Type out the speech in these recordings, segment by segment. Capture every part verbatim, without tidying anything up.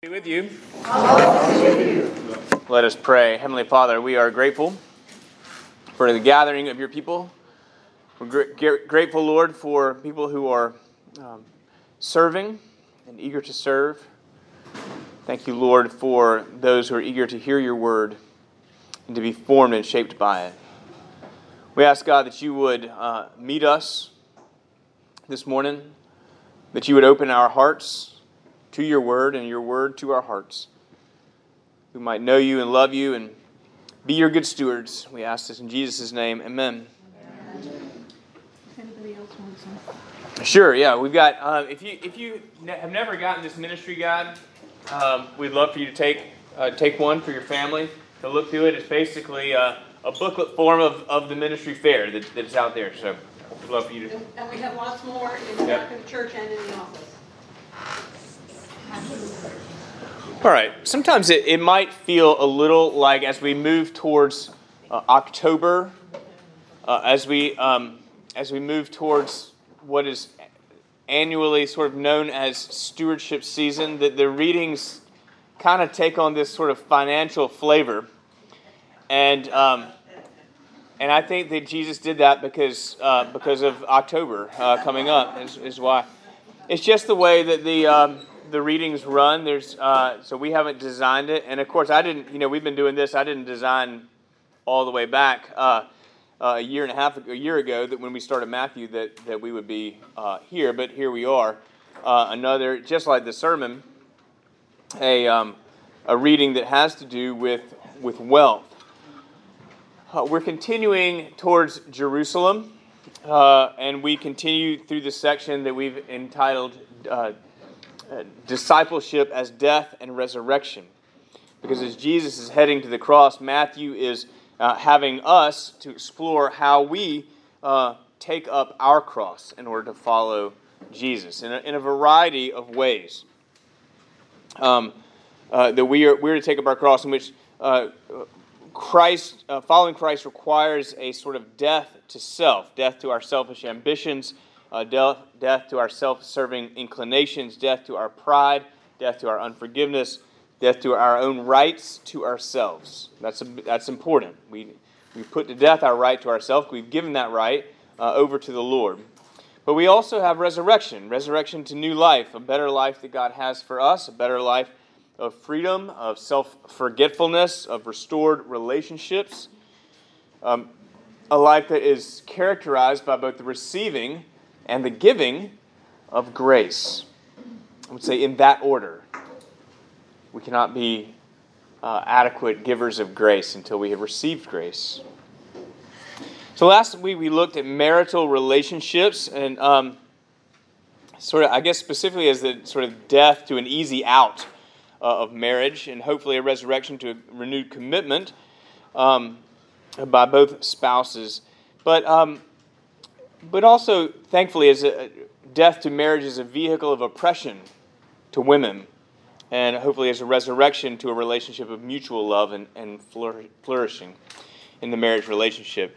Be with you. Let us pray. Heavenly Father, we are grateful for the gathering of your people. We're gr- grateful, Lord, for people who are um, serving and eager to serve. Thank you, Lord, for those who are eager to hear your word and to be formed and shaped by it. We ask, God, that you would uh, meet us this morning, that you would open our hearts to your word and your word to our hearts. We might know you and love you and be your good stewards. We ask this in Jesus' name. Amen. Amen. If anybody else wants some. Sure, yeah. We've got, um, if you if you ne- have never gotten this ministry guide, um, we'd love for you to take uh, take one for your family to look through it. It's basically uh, a booklet form of, of the ministry fair that, that's out there. So we'd love for you to. And, and we have lots more in the yep. church and in the office. All right. Sometimes it, it might feel a little like as we move towards uh, October, uh, as we um, as we move towards what is annually sort of known as stewardship season, that the readings kind of take on this sort of financial flavor, and um, and I think that Jesus did that because uh, because of October uh, coming up is, is why. It's just the way that the um, the readings run. There's uh, so we haven't designed it, and of course I didn't. You know, we've been doing this. I didn't design all the way back uh, a year and a half, a year ago, that when we started Matthew, that that we would be uh, here. But here we are. Uh, another, just like the sermon, a um, a reading that has to do with with wealth. Uh, we're continuing towards Jerusalem. Uh, and we continue through the section that we've entitled uh, uh, Discipleship as Death and Resurrection. Because as Jesus is heading to the cross, Matthew is uh, having us to explore how we uh, take up our cross in order to follow Jesus in a, in a variety of ways. Um, uh, that we are we're to take up our cross, in which uh, Christ, uh, following Christ requires a sort of death to self, death to our selfish ambitions, uh, death, death to our self-serving inclinations, death to our pride, death to our unforgiveness, death to our own rights to ourselves. That's a, that's important. We we put to death our right to ourselves. We've given that right uh, over to the Lord. But we also have resurrection, resurrection to new life, a better life that God has for us, a better life of freedom, of self-forgetfulness, of restored relationships, um, a life that is characterized by both the receiving and the giving of grace. I would say in that order. We cannot be uh, adequate givers of grace until we have received grace. So last week we looked at marital relationships and um, sort of, I guess specifically as the sort of death to an easy out Uh, of marriage, and hopefully a resurrection to a renewed commitment um, by both spouses. But um, but also, thankfully, as a, death to marriage is a vehicle of oppression to women, and hopefully as a resurrection to a relationship of mutual love and, and flourishing in the marriage relationship.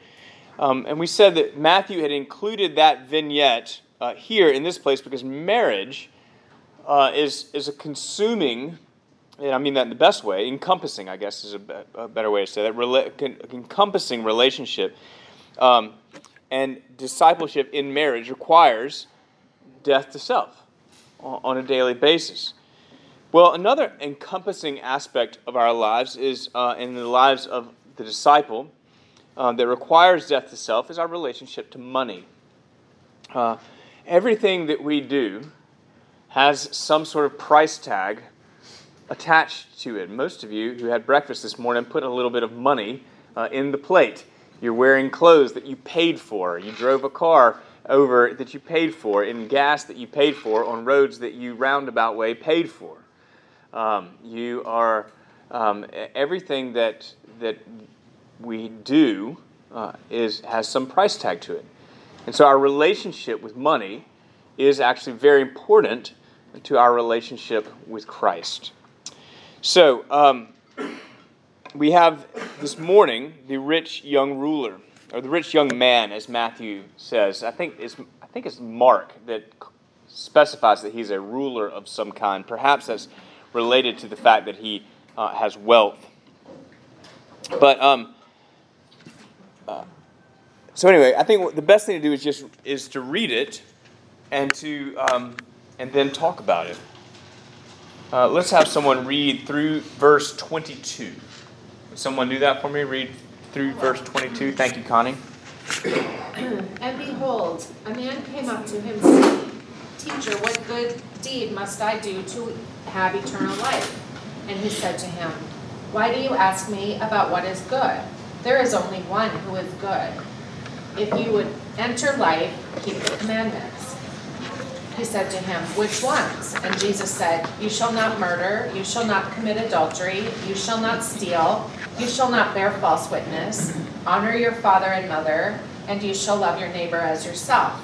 Um, and we said that Matthew had included that vignette uh, here in this place because marriage uh, is, is a consuming, and I mean that in the best way, encompassing, I guess is a, be- a better way to say that, Rel- con- encompassing relationship. Um, and discipleship in marriage requires death to self on, on a daily basis. Well, another encompassing aspect of our lives is, uh, in the lives of the disciple, uh, that requires death to self is our relationship to money. Uh, everything that we do has some sort of price tag attached to it. Most of you who had breakfast this morning put a little bit of money uh, in the plate. You're wearing clothes that you paid for. You drove a car over that you paid for, in gas that you paid for, on roads that you roundabout way paid for. Um, you are um, everything that that we do uh, is has some price tag to it, and so our relationship with money is actually very important to our relationship with Christ. So, um, we have this morning the rich young ruler, or the rich young man, as Matthew says. I think it's I think it's Mark that specifies that he's a ruler of some kind. Perhaps that's related to the fact that he uh, has wealth. But um, uh, so anyway, I think the best thing to do is just is to read it and to um, and then talk about it. Uh, let's have someone read through verse twenty-two. Would someone do that for me? Read through verse twenty-two. Thank you, Connie. And behold, a man came up to him, saying, "Teacher, what good deed must I do to have eternal life?" And he said to him, "Why do you ask me about what is good? There is only one who is good. If you would enter life, keep the commandments." He said to him, "Which ones?" And Jesus said, "You shall not murder, you shall not commit adultery, you shall not steal, you shall not bear false witness, honor your father and mother, and you shall love your neighbor as yourself."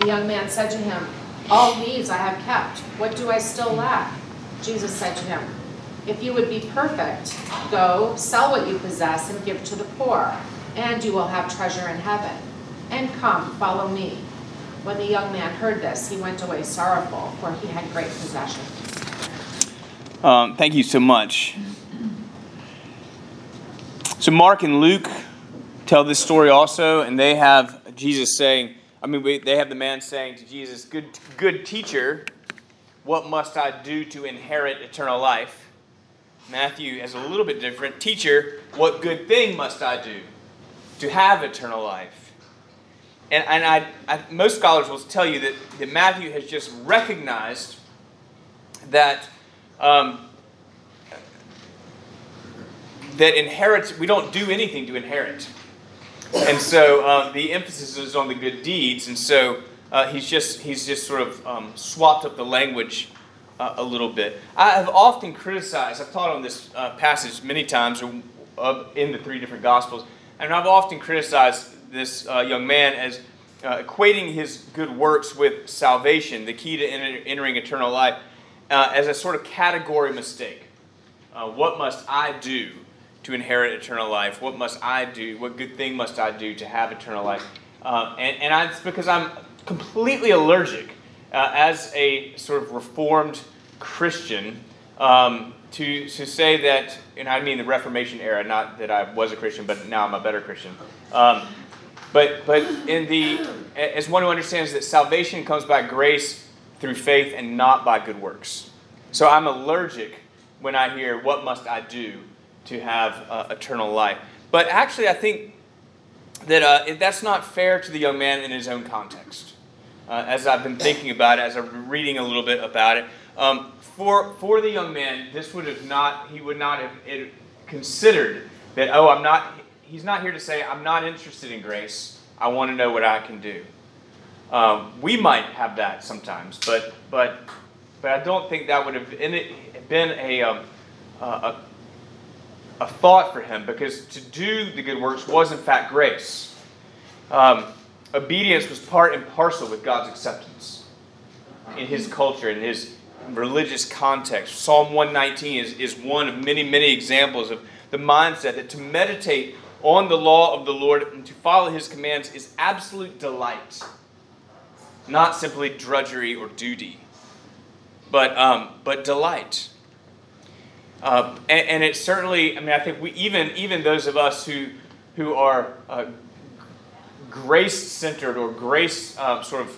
The young man said to him, "All these I have kept. What do I still lack?" Jesus said to him, "If you would be perfect, go, sell what you possess and give to the poor, and you will have treasure in heaven. And come, follow me." When the young man heard this, he went away sorrowful, for he had great possessions. Um, thank you so much. So Mark and Luke tell this story also, and they have Jesus saying, I mean, they have the man saying to Jesus, good, good teacher, what must I do to inherit eternal life? Matthew has a little bit different. Teacher, what good thing must I do to have eternal life? And, and I, I, most scholars will tell you that, that Matthew has just recognized that um, that inherit, we don't do anything to inherit. And so uh, the emphasis is on the good deeds, and so uh, he's just he's just sort of um, swapped up the language uh, a little bit. I have often criticized, I've taught on this uh, passage many times in the three different Gospels, and I've often criticized this uh, young man as uh, equating his good works with salvation, the key to enter, entering eternal life, uh, as a sort of category mistake. Uh, what must I do to inherit eternal life? What must I do? What good thing must I do to have eternal life? Uh, and and I, it's because I'm completely allergic uh, as a sort of Reformed Christian um, to to say that, and I mean the Reformation era, not that I was a Christian, but now I'm a better Christian. Um, But but in the as one who understands that salvation comes by grace through faith and not by good works. So I'm allergic when I hear, what must I do to have uh, eternal life? But actually I think that uh, that's not fair to the young man in his own context. Uh, as I've been thinking about it, as I've been reading a little bit about it, um, for for the young man, this would have not he would not have it considered that oh I'm not. He's not here to say, I'm not interested in grace. I want to know what I can do. Um, we might have that sometimes, but but but I don't think that would have been a, um, a, a thought for him, because to do the good works was in fact grace. Um, obedience was part and parcel with God's acceptance in his culture, in his religious context. Psalm one nineteen is, is one of many, many examples of the mindset that to meditate on the law of the Lord and to follow his commands is absolute delight, not simply drudgery or duty, but um, but delight. Uh, and, and it certainly, I mean, I think we even even those of us who who are uh, grace-centered or grace uh, sort of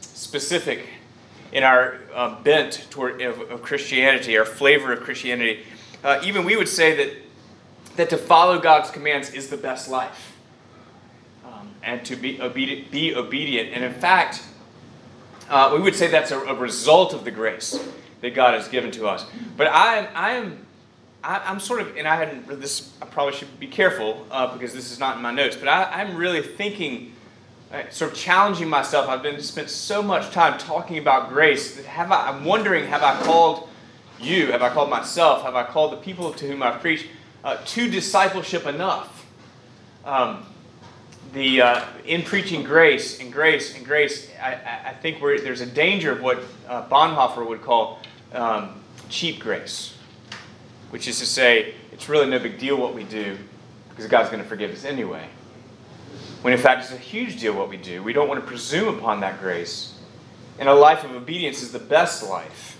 specific in our uh, bent toward of, of Christianity, our flavor of Christianity, uh, even we would say that. That to follow God's commands is the best life, um, and to be obedient. Be obedient, and in fact, uh, we would say that's a, a result of the grace that God has given to us. But I, I am, I, I'm sort of, and I hadn't. This I probably should be careful uh, because this is not in my notes. But I, I'm really thinking, uh, sort of challenging myself. I've been spent so much time talking about grace that have I, I'm wondering, have I called you? Have I called myself? Have I called the people to whom I've preached? Uh, to discipleship enough. Um, the uh, in preaching grace and grace and grace, I, I think we're, there's a danger of what uh, Bonhoeffer would call um, cheap grace, which is to say it's really no big deal what we do because God's going to forgive us anyway. When in fact it's a huge deal what we do. We don't want to presume upon that grace. And a life of obedience is the best life.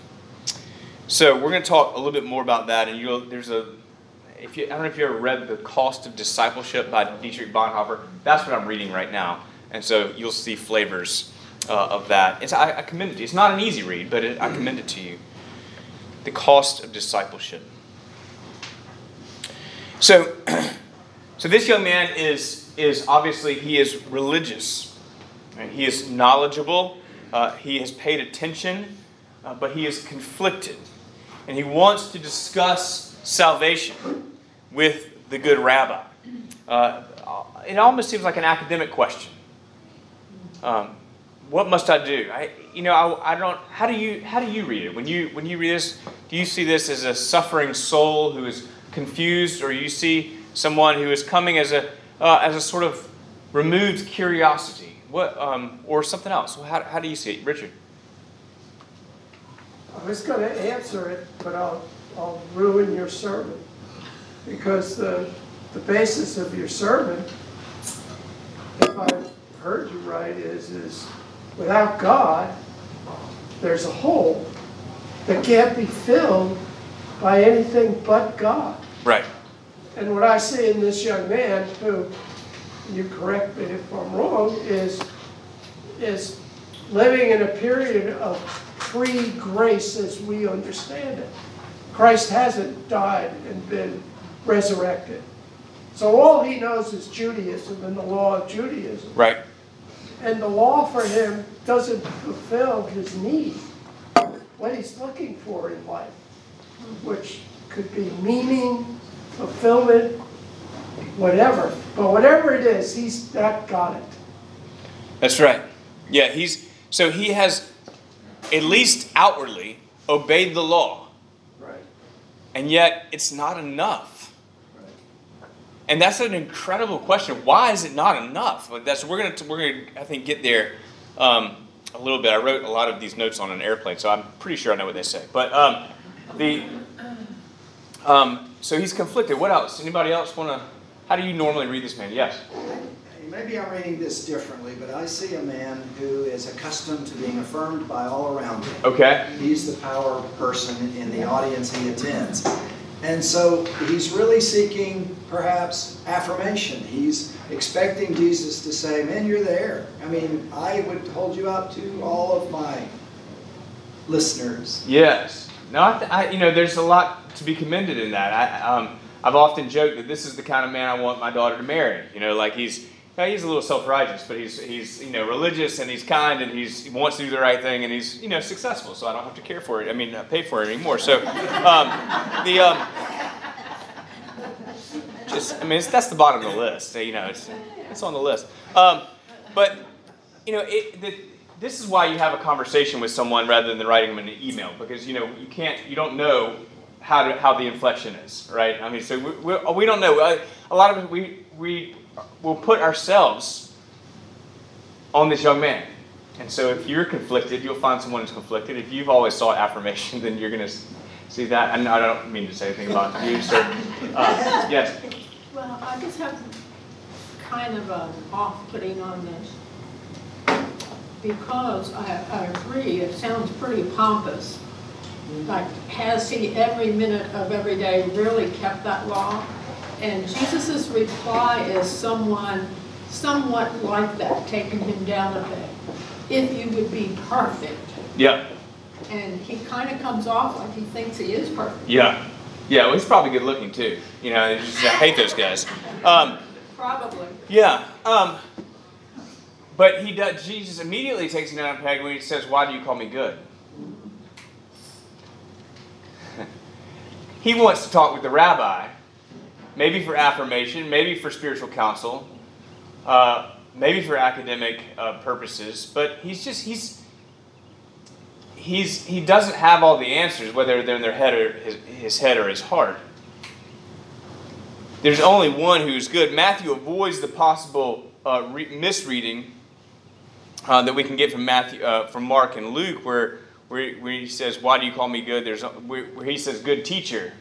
So we're going to talk a little bit more about that. And you'll, there's a, if you, I don't know if you ever read The Cost of Discipleship by Dietrich Bonhoeffer. That's what I'm reading right now. And so you'll see flavors uh, of that. It's, I, I commend it to you. It's not an easy read, but it, I commend it to you. The Cost of Discipleship. So, so this young man is is obviously, he is religious. Right? He is knowledgeable. Uh, he has paid attention, uh, but he is conflicted. And he wants to discuss salvation with the good rabbi. Uh, it almost seems like an academic question. Um, what must I do? I, you know, I, I don't. How do you how do you read it when you when you read this? Do you see this as a suffering soul who is confused, or you see someone who is coming as a uh, as a sort of removed curiosity, what um, or something else? How how do you see it, Richard? I was going to answer it, but I'll I'll ruin your sermon, because the the basis of your sermon, if I heard you right, is is without God, there's a hole that can't be filled by anything but God. Right. And what I see in this young man, who, you correct me if I'm wrong, is is living in a period of pre-grace as we understand it. Christ hasn't died and been resurrected. So all he knows is Judaism and the law of Judaism. Right. And the law for him doesn't fulfill his need, what he's looking for in life, which could be meaning, fulfillment, whatever. But whatever it is, he's not got it. That's right. Yeah, he's so he has, at least outwardly, obeyed the law. Right. And yet it's not enough. Right. And that's an incredible question. Why is it not enough? That's we're gonna we're gonna I think get there um, a little bit. I wrote a lot of these notes on an airplane, so I'm pretty sure I know what they say. But um, the um, so he's conflicted. What else? Anybody else want to? How do you normally read this man? Yes. Maybe I'm reading this differently, but I see a man who is accustomed to being affirmed by all around him. Okay. He's the power person in the audience he attends, and so he's really seeking perhaps affirmation. He's expecting Jesus to say, "Man, you're there. I mean, I would hold you up to all of my listeners." Yes. No, I, th- I, you know, there's a lot to be commended in that. I, um, I've often joked that this is the kind of man I want my daughter to marry. You know, like he's you know, he's a little self-righteous, but he's he's you know religious and he's kind and he's, he wants to do the right thing and he's you know successful. So I don't have to care for it. I mean, I pay for it anymore. So um, the um, just I mean, it's, that's the bottom of the list. You know, it's it's on the list. Um, but you know it. The, This is why you have a conversation with someone rather than writing them an email, because you know you can't, you don't know how to, how the inflection is, right? I mean, so we we, we don't know. A lot of it, we we will put ourselves on this young man, and so if you're conflicted, you'll find someone who's conflicted. If you've always sought affirmation, then you're going to see that. And I don't mean to say anything about you, sir. Uh, yes. Well, I just have kind of an off-putting on this. Because I, I agree, it sounds pretty pompous. Like, has he every minute of every day really kept that law? And Jesus' reply is someone somewhat like that, taking him down a bit. If you would be perfect. Yeah. And he kind of comes off like he thinks he is perfect. Yeah. Yeah, well, he's probably good looking too. You know, I hate those guys. Um, probably. Yeah. Um, But he does, Jesus immediately takes him down a peg when he says, "Why do you call me good?" He wants to talk with the rabbi, maybe for affirmation, maybe for spiritual counsel, uh, maybe for academic uh, purposes. But he's just he's he's he doesn't have all the answers, whether they're in their head or his, his head or his heart. There's only one who's good. Matthew avoids the possible uh, re- misreading. Uh, that we can get from Matthew, uh, from Mark and Luke, where, where where he says, "Why do you call me good?" There's where, where he says, "Good teacher."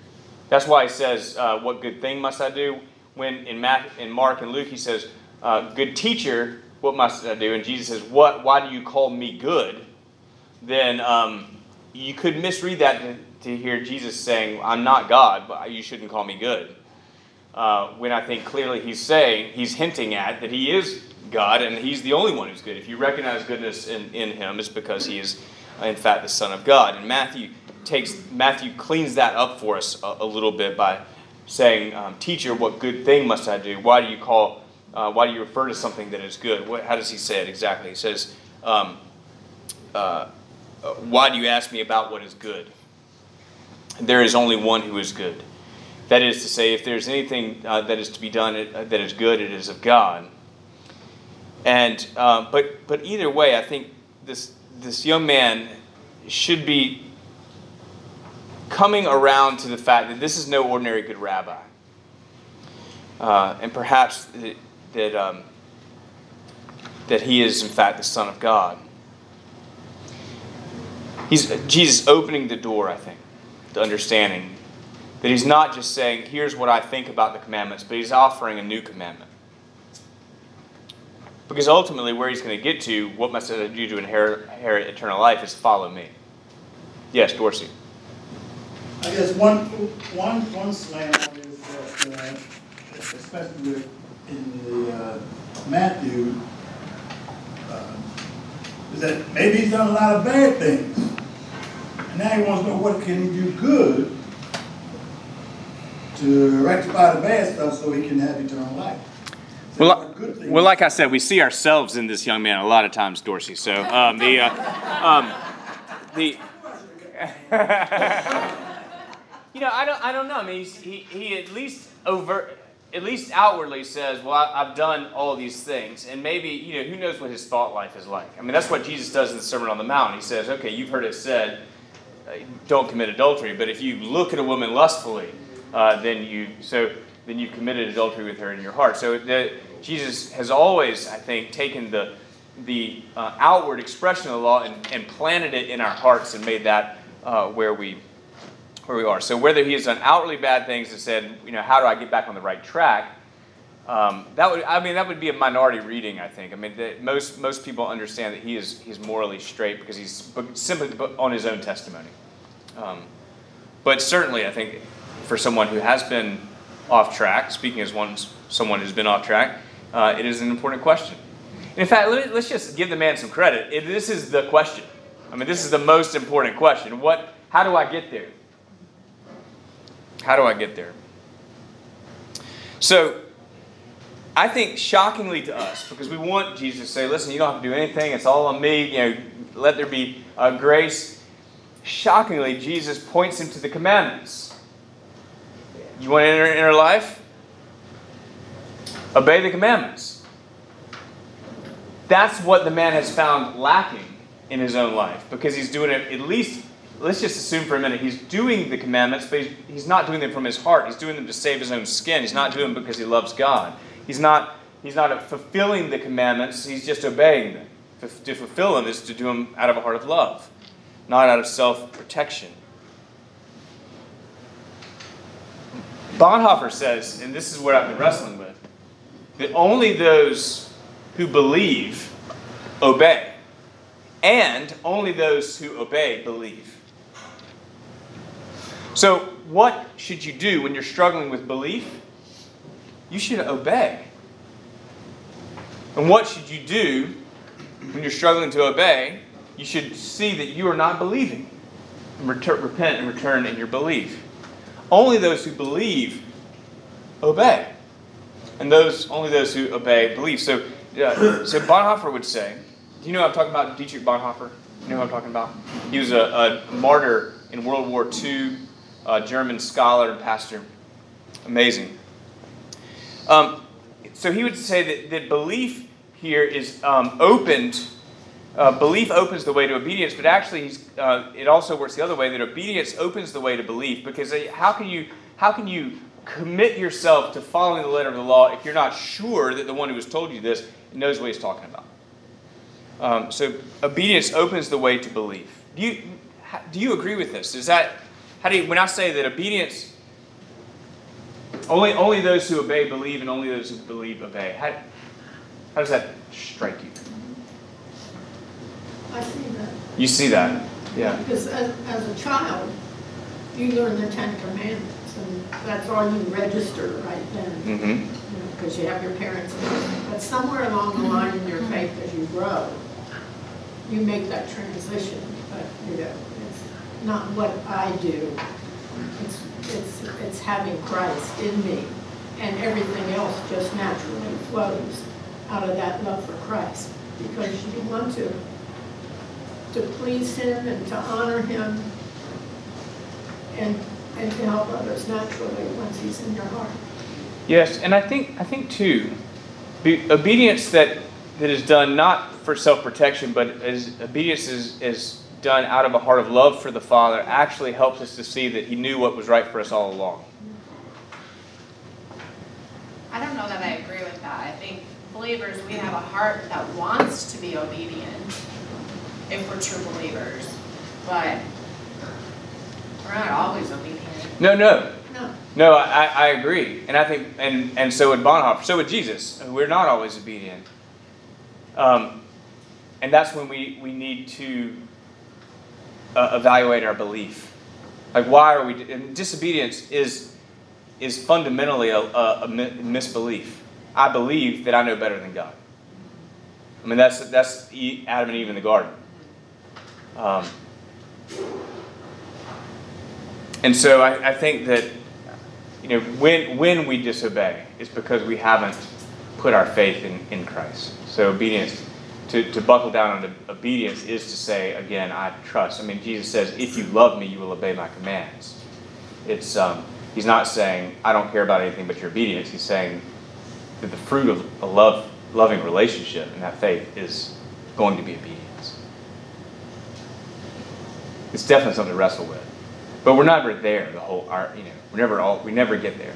That's why he says, uh, "What good thing must I do?" When in Matthew, in Mark and Luke, he says, uh, "Good teacher, what must I do?" And Jesus says, "What? Why do you call me good?" Then um, you could misread that to hear Jesus saying, I'm not God, but you shouldn't call me good. Uh, when I think clearly he's saying, he's hinting at that he is God and he's the only one who's good. If you recognize goodness in, in him, it's because he is, in fact, the Son of God. And Matthew takes Matthew cleans that up for us a, a little bit by saying, um, teacher, what good thing must I do? Why do you call, uh, why do you refer to something that is good? What, how does he say it exactly? He says, um, uh, why do you ask me about what is good? There is only one who is good. That is to say, if there's anything uh, that is to be done it, uh, that is good, it is of God. And uh, but but either way, I think this this young man should be coming around to the fact that this is no ordinary good rabbi, uh, and perhaps that that, um, that he is in fact the Son of God. He's uh, Jesus opening the door, I think, to understanding. That he's not just saying, here's what I think about the commandments, but he's offering a new commandment. Because ultimately, where he's going to get to, what must I do to inherit, inherit eternal life, is follow me. Yes, Dorsey. I guess one, one, one slant is that, uh, especially in the uh, Matthew, uh, is that maybe he's done a lot of bad things. And now he wants to know what can he do good to rectify the bad stuff so he can have eternal life. So well, well, like I said, we see ourselves in this young man a lot of times, Dorsey. So um, the uh, um, the you know, I don't I don't know. I mean, he's, he he at least overt, at least outwardly says, well, I, I've done all these things, and maybe you know who knows what his thought life is like. I mean, that's what Jesus does in the Sermon on the Mount. He says, okay, you've heard it said, don't commit adultery, but if you look at a woman lustfully. Uh, then you so then you committed adultery with her in your heart. So the, Jesus has always, I think, taken the the uh, outward expression of the law and, and planted it in our hearts and made that uh, where we where we are. So whether he has done outwardly bad things and said, you know, how do I get back on the right track? Um, that would I mean that would be a minority reading. I think I mean that most most people understand that he is he's morally straight because he's simply on his own testimony. Um, but certainly, I think. For someone who has been off track, speaking as one someone who's been off track, uh, it is an important question. And in fact, let me, let's just give the man some credit. It, this is the question. I mean, this is the most important question. What? How do I get there? How do I get there? So, I think shockingly to us, because we want Jesus to say, "Listen, you don't have to do anything. It's all on me. You know, let there be uh, grace." Shockingly, Jesus points him to the commandments. You want to enter inner life? Obey the commandments. That's what the man has found lacking in his own life because he's doing it at least, let's just assume for a minute, he's doing the commandments, but he's, he's not doing them from his heart. He's doing them to save his own skin. He's not doing them because he loves God. He's not, he's not fulfilling the commandments. He's just obeying them. To, to fulfill them is to do them out of a heart of love, not out of self-protection. Bonhoeffer says, and this is what I've been wrestling with, that only those who believe obey, and only those who obey believe. So what should you do when you're struggling with belief? You should obey. And what should you do when you're struggling to obey? You should see that you are not believing. And retur- repent and return in your belief. Only those who believe obey, and those only those who obey believe. So, uh, so Bonhoeffer would say, do you know what I'm talking about? Dietrich Bonhoeffer. You know what I'm talking about? He was a, a martyr in World War Two, a German scholar and pastor. Amazing. Um, so he would say that, that belief here is um, opened. Uh, belief opens the way to obedience, but actually uh, it also works the other way, that obedience opens the way to belief, because how can you how can you commit yourself to following the letter of the law if you're not sure that the one who has told you this knows what he's talking about? Um, so obedience opens the way to belief. Do you do you agree with this? Is that how do you, when I say that obedience only only those who obey believe and only those who believe obey? How, how does that strike you? I see that. You see that, yeah. Because as, as a child, you learn the Ten Commandments, and that's all you register right then. Mm-hmm. You know, because you have your parents. But somewhere along the line in your faith, as you grow, you make that transition. But you know, it's not what I do. It's it's it's having Christ in me, and everything else just naturally flows out of that love for Christ, because you want to to please Him and to honor Him. And, and to help others naturally once He's in your heart. Yes, and I think I think too, be, obedience that, that is done not for self-protection, but as obedience is, is done out of a heart of love for the Father, actually helps us to see that He knew what was right for us all along. I don't know that I agree with that. I think believers, we have a heart that wants to be obedient if we're true believers, but we're not always obedient. No, no. No, no I, I agree. And I think, and, and so would Bonhoeffer. So would Jesus. We're not always obedient. Um, and that's when we, we need to uh, evaluate our belief. Like, why are we... And disobedience is is fundamentally a, a, a misbelief. I believe that I know better than God. I mean, that's, that's Adam and Eve in the garden. Um... And so I, I think that, you know, when when we disobey, it's because we haven't put our faith in, in Christ. So obedience, to, to buckle down on obedience is to say, again, I trust. I mean, Jesus says, if you love me, you will obey my commands. It's um, He's not saying, I don't care about anything but your obedience. He's saying that the fruit of a love loving relationship and that faith is going to be obedience. It's definitely something to wrestle with. But we're never there. The whole, our, you know, we never all, we never get there,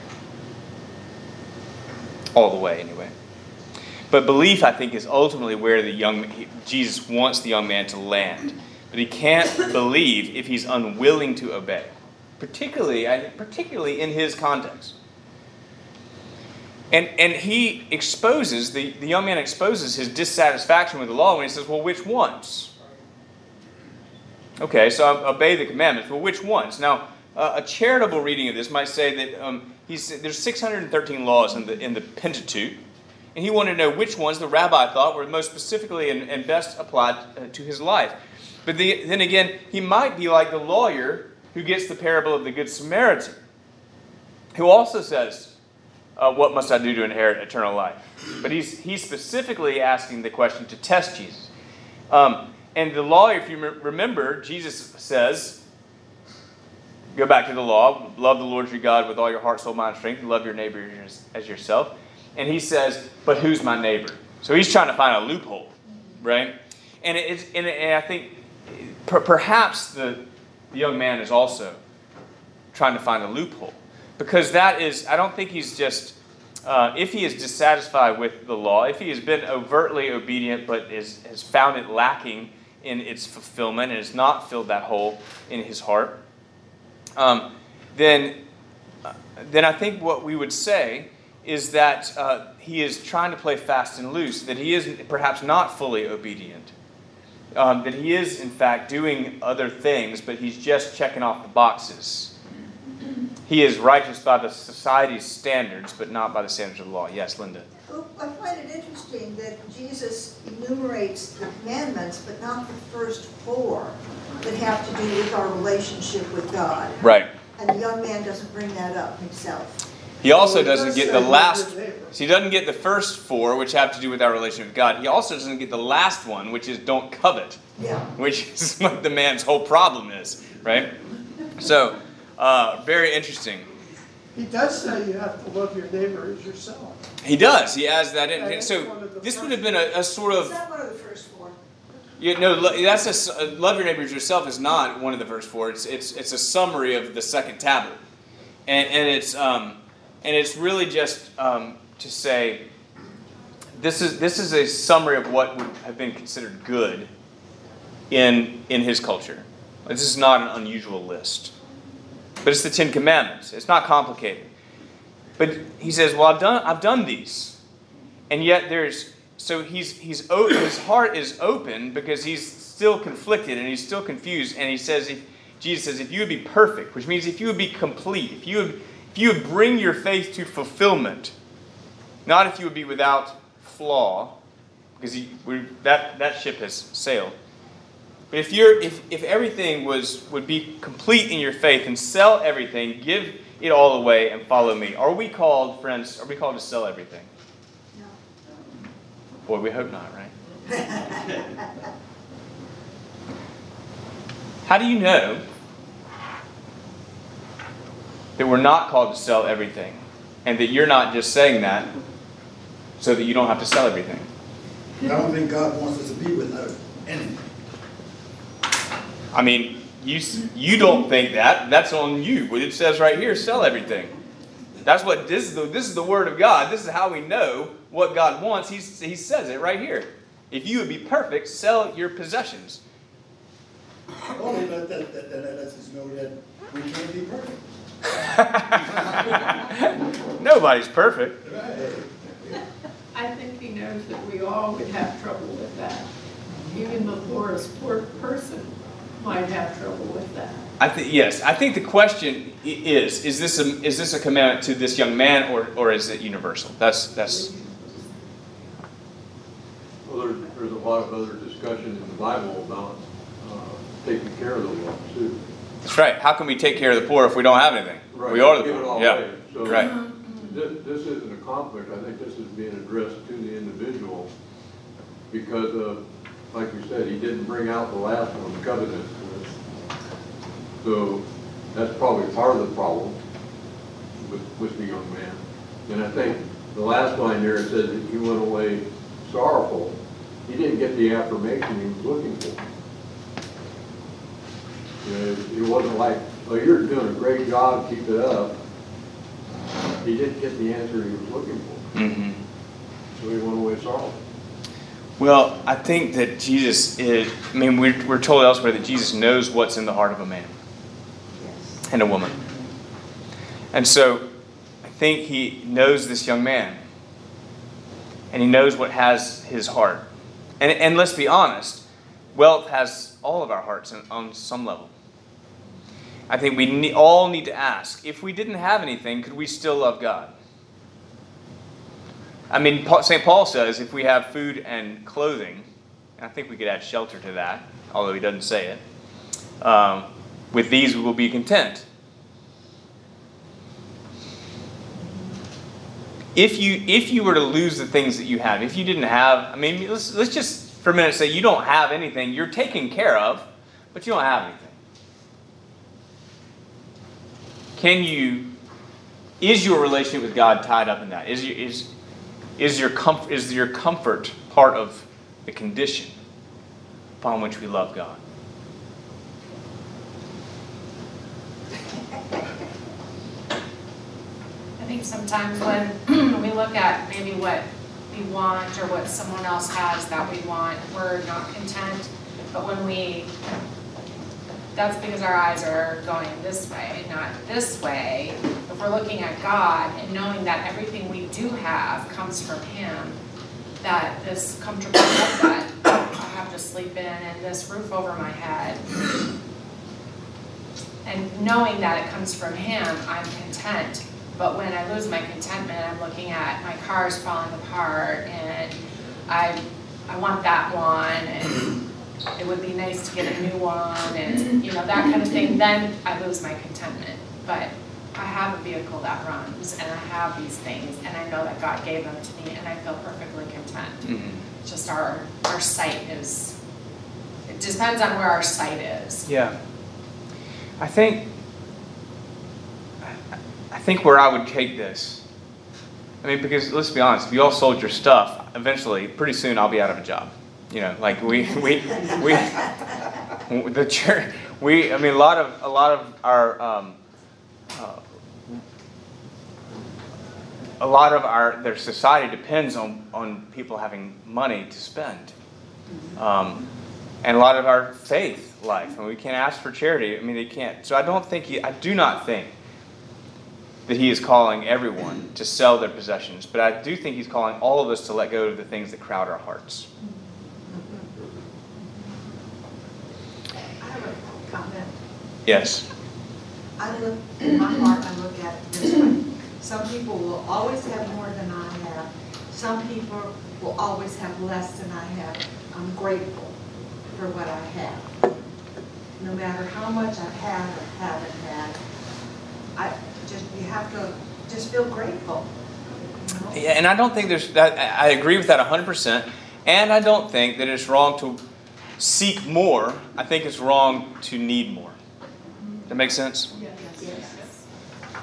all the way, anyway. But belief, I think, is ultimately where the young he, Jesus wants the young man to land. But he can't believe if he's unwilling to obey, particularly, I think, particularly in his context. And and he exposes the, the young man exposes his dissatisfaction with the law when he says, "Well, which ones?" Okay, so obey the commandments. Well, which ones? Now, uh, a charitable reading of this might say that um, he's, there's six hundred thirteen laws in the in the Pentateuch, and he wanted to know which ones the rabbi thought were most specifically and, and best applied uh, to his life. But the, then again, he might be like the lawyer who gets the parable of the Good Samaritan, who also says, uh, what must I do to inherit eternal life? But he's, he's specifically asking the question to test Jesus. Um And the law, if you remember, Jesus says, go back to the law, love the Lord your God with all your heart, soul, mind, strength, and love your neighbor as yourself. And he says, but who's my neighbor? So he's trying to find a loophole, right? And it's, and I think perhaps the young man is also trying to find a loophole. Because that is, I don't think he's just... Uh, if he is dissatisfied with the law, if he has been overtly obedient but is, has found it lacking in its fulfillment and has not filled that hole in his heart, um, then uh, then I think what we would say is that uh, he is trying to play fast and loose, that he is perhaps not fully obedient, um, that he is in fact doing other things, but he's just checking off the boxes. He is righteous by the society's standards, but not by the standards of the law. Yes, Linda. Well, I find it interesting that Jesus enumerates the commandments, but not the first four that have to do with our relationship with God. Right. And the young man doesn't bring that up himself. He also he doesn't get the last. So he doesn't get the first four, which have to do with our relationship with God. He also doesn't get the last one, which is don't covet. Yeah. Which is what the man's whole problem is, right? So. Uh, very interesting. He does say you have to love your neighbor as yourself. He does. He adds that in. So this would have been a, a sort of... It's not one of the first four. You know, that's a, love your neighbor as yourself is not one of the first four. It's it's it's a summary of the second tablet, and and it's um and it's really just um to say this is this is a summary of what would have been considered good in in his culture. This is not an unusual list. But it's the Ten Commandments. It's not complicated. But he says, well, I've done I've done these. And yet there's... So he's he's his heart is open because he's still conflicted and he's still confused. And he says, if, Jesus says, if you would be perfect, which means if you would be complete, if you would, if you would bring your faith to fulfillment, not if you would be without flaw, because he, we, that, that ship has sailed. But if you're, if, if everything was would be complete in your faith and sell everything, give it all away and follow me. Are we called, friends, are we called to sell everything? No. Boy, we hope not, right? How do you know that we're not called to sell everything and that you're not just saying that so that you don't have to sell everything? I don't think God wants us to be without anything. I mean, you you don't think that. That's on you. What it says right here, sell everything. That's what this is. The, this is the word of God. This is how we know what God wants. He's, he says it right here. If you would be perfect, sell your possessions. Only that that, that, that lets us know that we can't be perfect. Nobody's perfect. Right. I think he knows that we all would have trouble with that. Even the poorest poor person might have trouble with that. I think yes. I think the question is: Is this a, is this a commandment to this young man, or or is it universal? That's that's. Well, there's, there's a lot of other discussion in the Bible about uh, taking care of the poor too. That's right. How can we take care of the poor if we don't have anything? Right. We are the poor. Yeah. Away. So right. This, this isn't a conflict. I think this is being addressed to the individual because of. Like we said, he didn't bring out the last one, the covenant. So that's probably part of the problem with, with the young man. And I think the last line here, it says that he went away sorrowful. He didn't get the affirmation he was looking for. You know, it, it wasn't like, oh, you're doing a great job, keep it up. He didn't get the answer he was looking for. Mm-hmm. So he went away sorrowful. Well, I think that Jesus is, I mean, we're, we're told elsewhere that Jesus knows what's in the heart of a man and a woman. And so I think he knows this young man. And he knows what has his heart. And, and let's be honest, wealth has all of our hearts on some level. I think we ne- all need to ask, if we didn't have anything, could we still love God? I mean, Saint Paul says if we have food and clothing, and I think we could add shelter to that, although he doesn't say it, um, with these we will be content. If you if you were to lose the things that you have, if you didn't have, I mean, let's, let's just for a minute say you don't have anything, you're taken care of, but you don't have anything. Can you, is your relationship with God tied up in that? Is you, is Is your, comf- is your comfort part of the condition upon which we love God? I think sometimes when we look at maybe what we want or what someone else has that we want, we're not content. But when we, that's because our eyes are going this way, not this way. If we're looking at God and knowing that everything we do have comes from Him, that this comfortable bed that I have to sleep in and this roof over my head, and knowing that it comes from Him, I'm content. But when I lose my contentment, I'm looking at my car's falling apart and I I want that one and it would be nice to get a new one and you know that kind of thing. Then I lose my contentment. But I have a vehicle that runs, and I have these things, and I know that God gave them to me, and I feel perfectly content. Mm-hmm. Just our our sight is, it depends on where our sight is. Yeah. I think, I think where I would take this, I mean, because let's be honest, if you all sold your stuff, eventually, pretty soon I'll be out of a job. You know, like we, we, we, the church, we, I mean, a lot of, a lot of our, um, Uh, a lot of our their society depends on, on people having money to spend, um, and a lot of our faith life. And we can't ask for charity. I mean, they can't. So I don't think he, I do not think that he is calling everyone to sell their possessions. But I do think he's calling all of us to let go of the things that crowd our hearts. I have a comment. Yes. I look, in my heart, I look at it this way. Some people will always have more than I have. Some people will always have less than I have. I'm grateful for what I have. No matter how much I have or haven't had, I just you have to just feel grateful. You know? Yeah, and I don't think there's. I, I agree with that one hundred percent. And I don't think that it's wrong to seek more. I think it's wrong to need more. Does that make sense? Yes. Yes.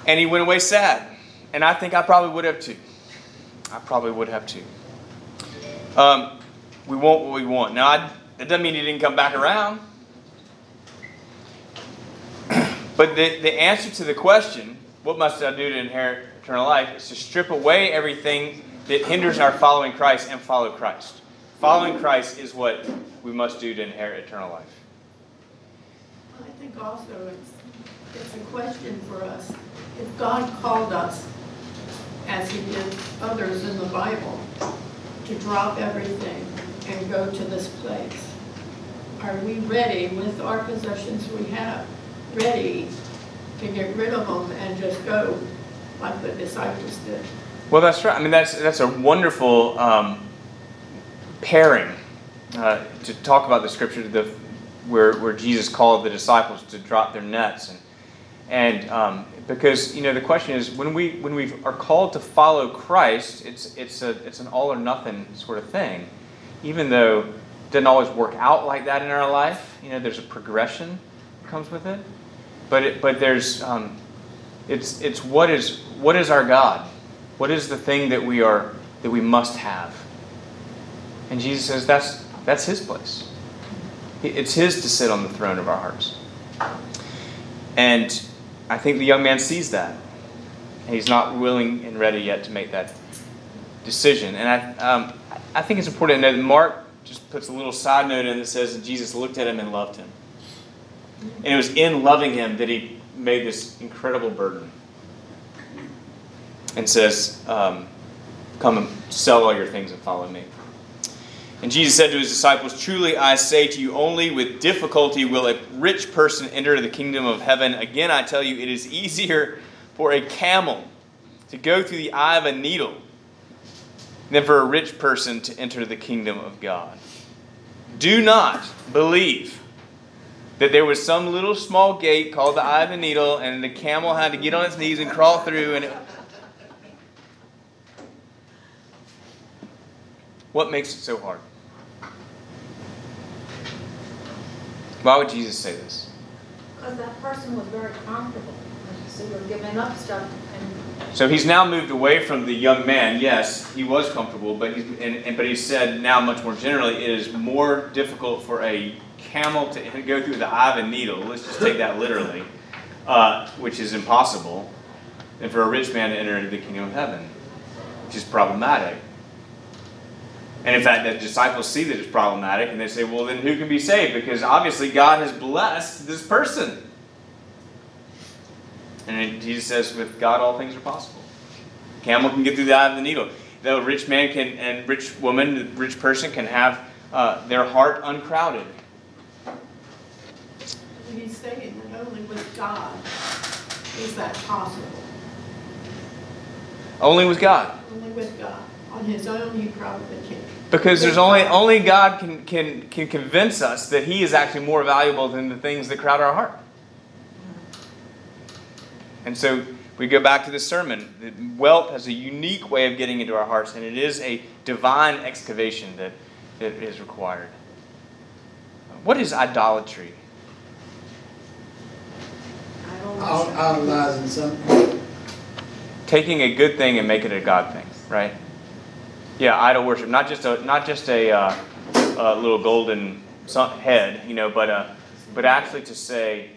And he went away sad. And I think I probably would have too. I probably would have too. Um, we want what we want. Now, I, that doesn't mean he didn't come back around. But the, the answer to the question, what must I do to inherit eternal life, is to strip away everything that hinders our following Christ and follow Christ. Following Christ is what we must do to inherit eternal life. I think also it's, it's a question for us. If God called us, as he did others in the Bible, to drop everything and go to this place, are we ready with our possessions we have, ready to get rid of them and just go like the disciples did? Well, that's right. I mean, that's that's a wonderful... Um, pairing uh, to talk about the scripture the, where where Jesus called the disciples to drop their nets, and and um, because you know the question is when we when we are called to follow Christ, it's it's a it's an all or nothing sort of thing, even though it doesn't always work out like that in our life. You know, there's a progression that comes with it, but it, but there's um, it's it's what is what is our God, what is the thing that we are that we must have. And Jesus says that's that's his place. It's his to sit on the throne of our hearts. And I think the young man sees that. And he's not willing and ready yet to make that decision. And I um, I think it's important to know that Mark just puts a little side note in that says that Jesus looked at him and loved him. And it was in loving him that he made this incredible burden. And says, um, come and sell all your things and follow me. And Jesus said to his disciples, truly I say to you, only with difficulty will a rich person enter the kingdom of heaven. Again, I tell you, it is easier for a camel to go through the eye of a needle than for a rich person to enter the kingdom of God. Do not believe that there was some little small gate called the eye of a needle and the camel had to get on its knees and crawl through and... It, what makes it so hard? Why would Jesus say this? Because that person was very comfortable. So they were giving up stuff. And... So he's now moved away from the young man. Yes, he was comfortable, but he's, and, and, but he said now much more generally, it is more difficult for a camel to go through the eye of a needle. Let's just take that literally, uh, which is impossible, than for a rich man to enter into the kingdom of heaven, which is problematic. And in fact, the disciples see that it's problematic, and they say, well, then who can be saved? Because obviously God has blessed this person. And Jesus says, with God, all things are possible. Camel can get through the eye of the needle. The rich man can, and rich woman, the rich person can have uh, their heart uncrowded. He's saying that only with God is that possible. Only with God. Only with God. On his own, he probably can't. Because there's only only God can, can can convince us that he is actually more valuable than the things that crowd our heart. And so we go back to the sermon. Wealth has a unique way of getting into our hearts, and it is a divine excavation that, that is required. What is idolatry? Idolizing something. Taking a good thing and making it a God thing, right? Yeah, idol worship. Not just a not just a, uh, a little golden head, you know, but uh, but actually to say,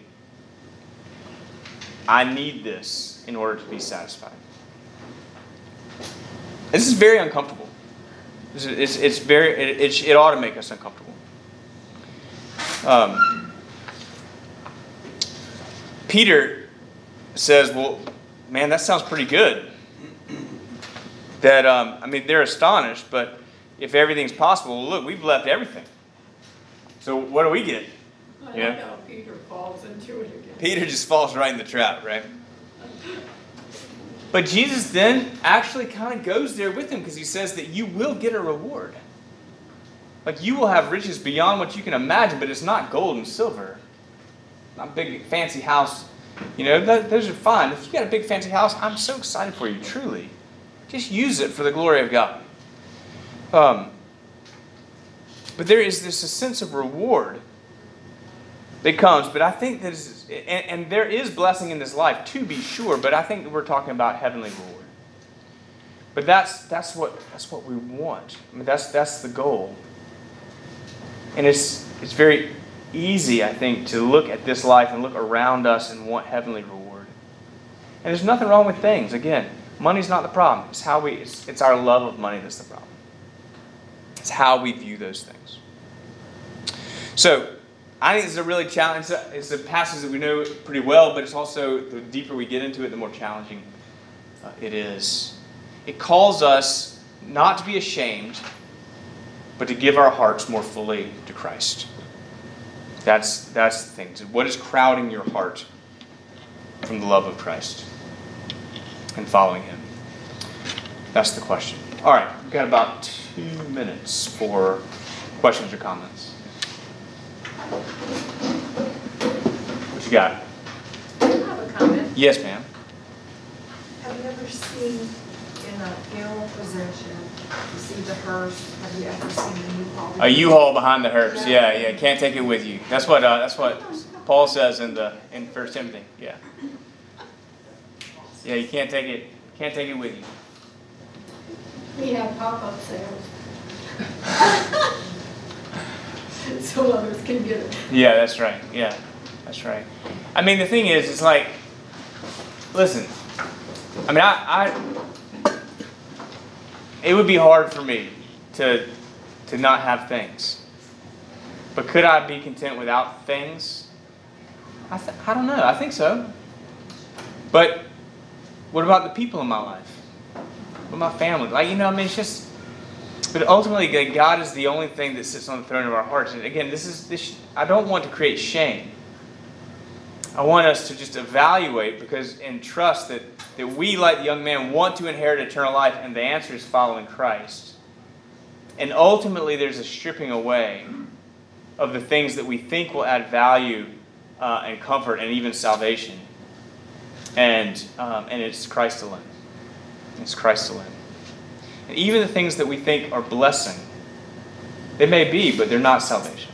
I need this in order to be satisfied. This is very uncomfortable. It's it's, it's very it, it it ought to make us uncomfortable. Um, Peter says, "Well, man, that sounds pretty good." That, um, I mean, they're astonished, but if everything's possible, look, we've left everything. So what do we get? I yeah. know Peter falls into it again. Peter just falls right in the trap, right? But Jesus then actually kind of goes there with him because he says that you will get a reward. Like, you will have riches beyond what you can imagine, but it's not gold and silver. Not big, fancy house. You know, th- those are fine. If you got a big, fancy house, I'm so excited for you, truly. Just use it for the glory of God. Um, but there is this a sense of reward that comes. But I think that is, and, and there is blessing in this life, to be sure, but I think that we're talking about heavenly reward. But that's that's what that's what we want. I mean, that's that's the goal. And it's it's very easy, I think, to look at this life and look around us and want heavenly reward. And there's nothing wrong with things. Again, money's not the problem. It's how we it's, it's our love of money that's the problem. It's how we view those things. So I think this is a really challenge. It's a passage that we know pretty well, but it's also, the deeper we get into it, the more challenging uh, it is. It calls us not to be ashamed, but to give our hearts more fully to Christ. That's that's the thing. So what is crowding your heart from the love of Christ and following Him? That's the question. All right, we've got about two minutes for questions or comments. What you got? I have a comment. Yes, ma'am. Have you ever seen in a funeral procession, you see the hearse? Have you ever seen a U-Haul? A U-Haul behind the hearse? Yeah, yeah. Can't take it with you. That's what. Uh, that's what Paul says in the in First Timothy. Yeah. Yeah, you can't take it. Can't take it with you. We have pop-up sales. So others can get it. Yeah, that's right. Yeah, that's right. I mean, the thing is, it's like, listen, I mean, I, I it would be hard for me to to not have things. But could I be content without things? I th- I don't know. I think so. But what about the people in my life? What about my family? Like, you know, I mean, it's just... But ultimately, God is the only thing that sits on the throne of our hearts. And again, this is this. I don't want to create shame. I want us to just evaluate because and trust that, that we, like the young man, want to inherit eternal life, and the answer is following Christ. And ultimately, there's a stripping away of the things that we think will add value uh, and comfort and even salvation. And um, and it's Christ alone. It's Christ alone. And even the things that we think are blessing, they may be, but they're not salvation.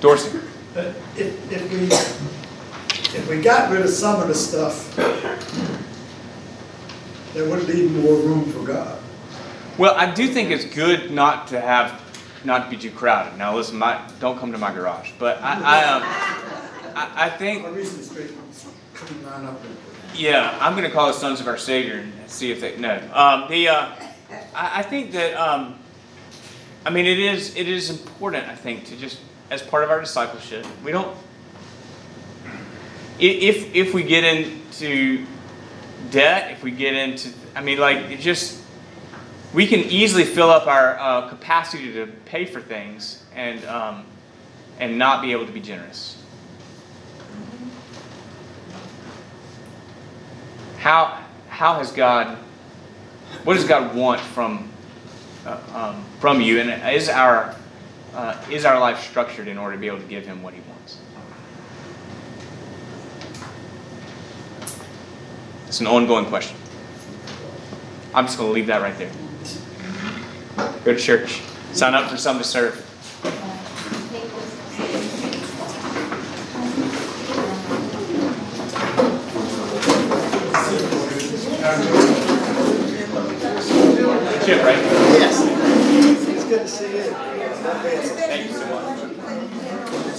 Dorsey. But if, if we if we got rid of some of the stuff, there would leave more room for God. Well, I do think it's good not to have, not to be too crowded. Now, listen, my, don't come to my garage, but I I, um, I, I think. Yeah, I'm going to call the Sons of Our Savior and see if they no. Um, the uh, I, I think that um, I mean it is it is important, I think, to just as part of our discipleship. We don't if if we get into debt, if we get into I mean like it just we can easily fill up our uh, capacity to pay for things and um, and not be able to be generous. How how has God, what does God want from uh, um, from you, and is our uh, is our life structured in order to be able to give Him what He wants? It's an ongoing question. I'm just going to leave that right there. Go to church. Sign up for some to serve. Chip, right? Yes. It's good to see you. Thank you so much.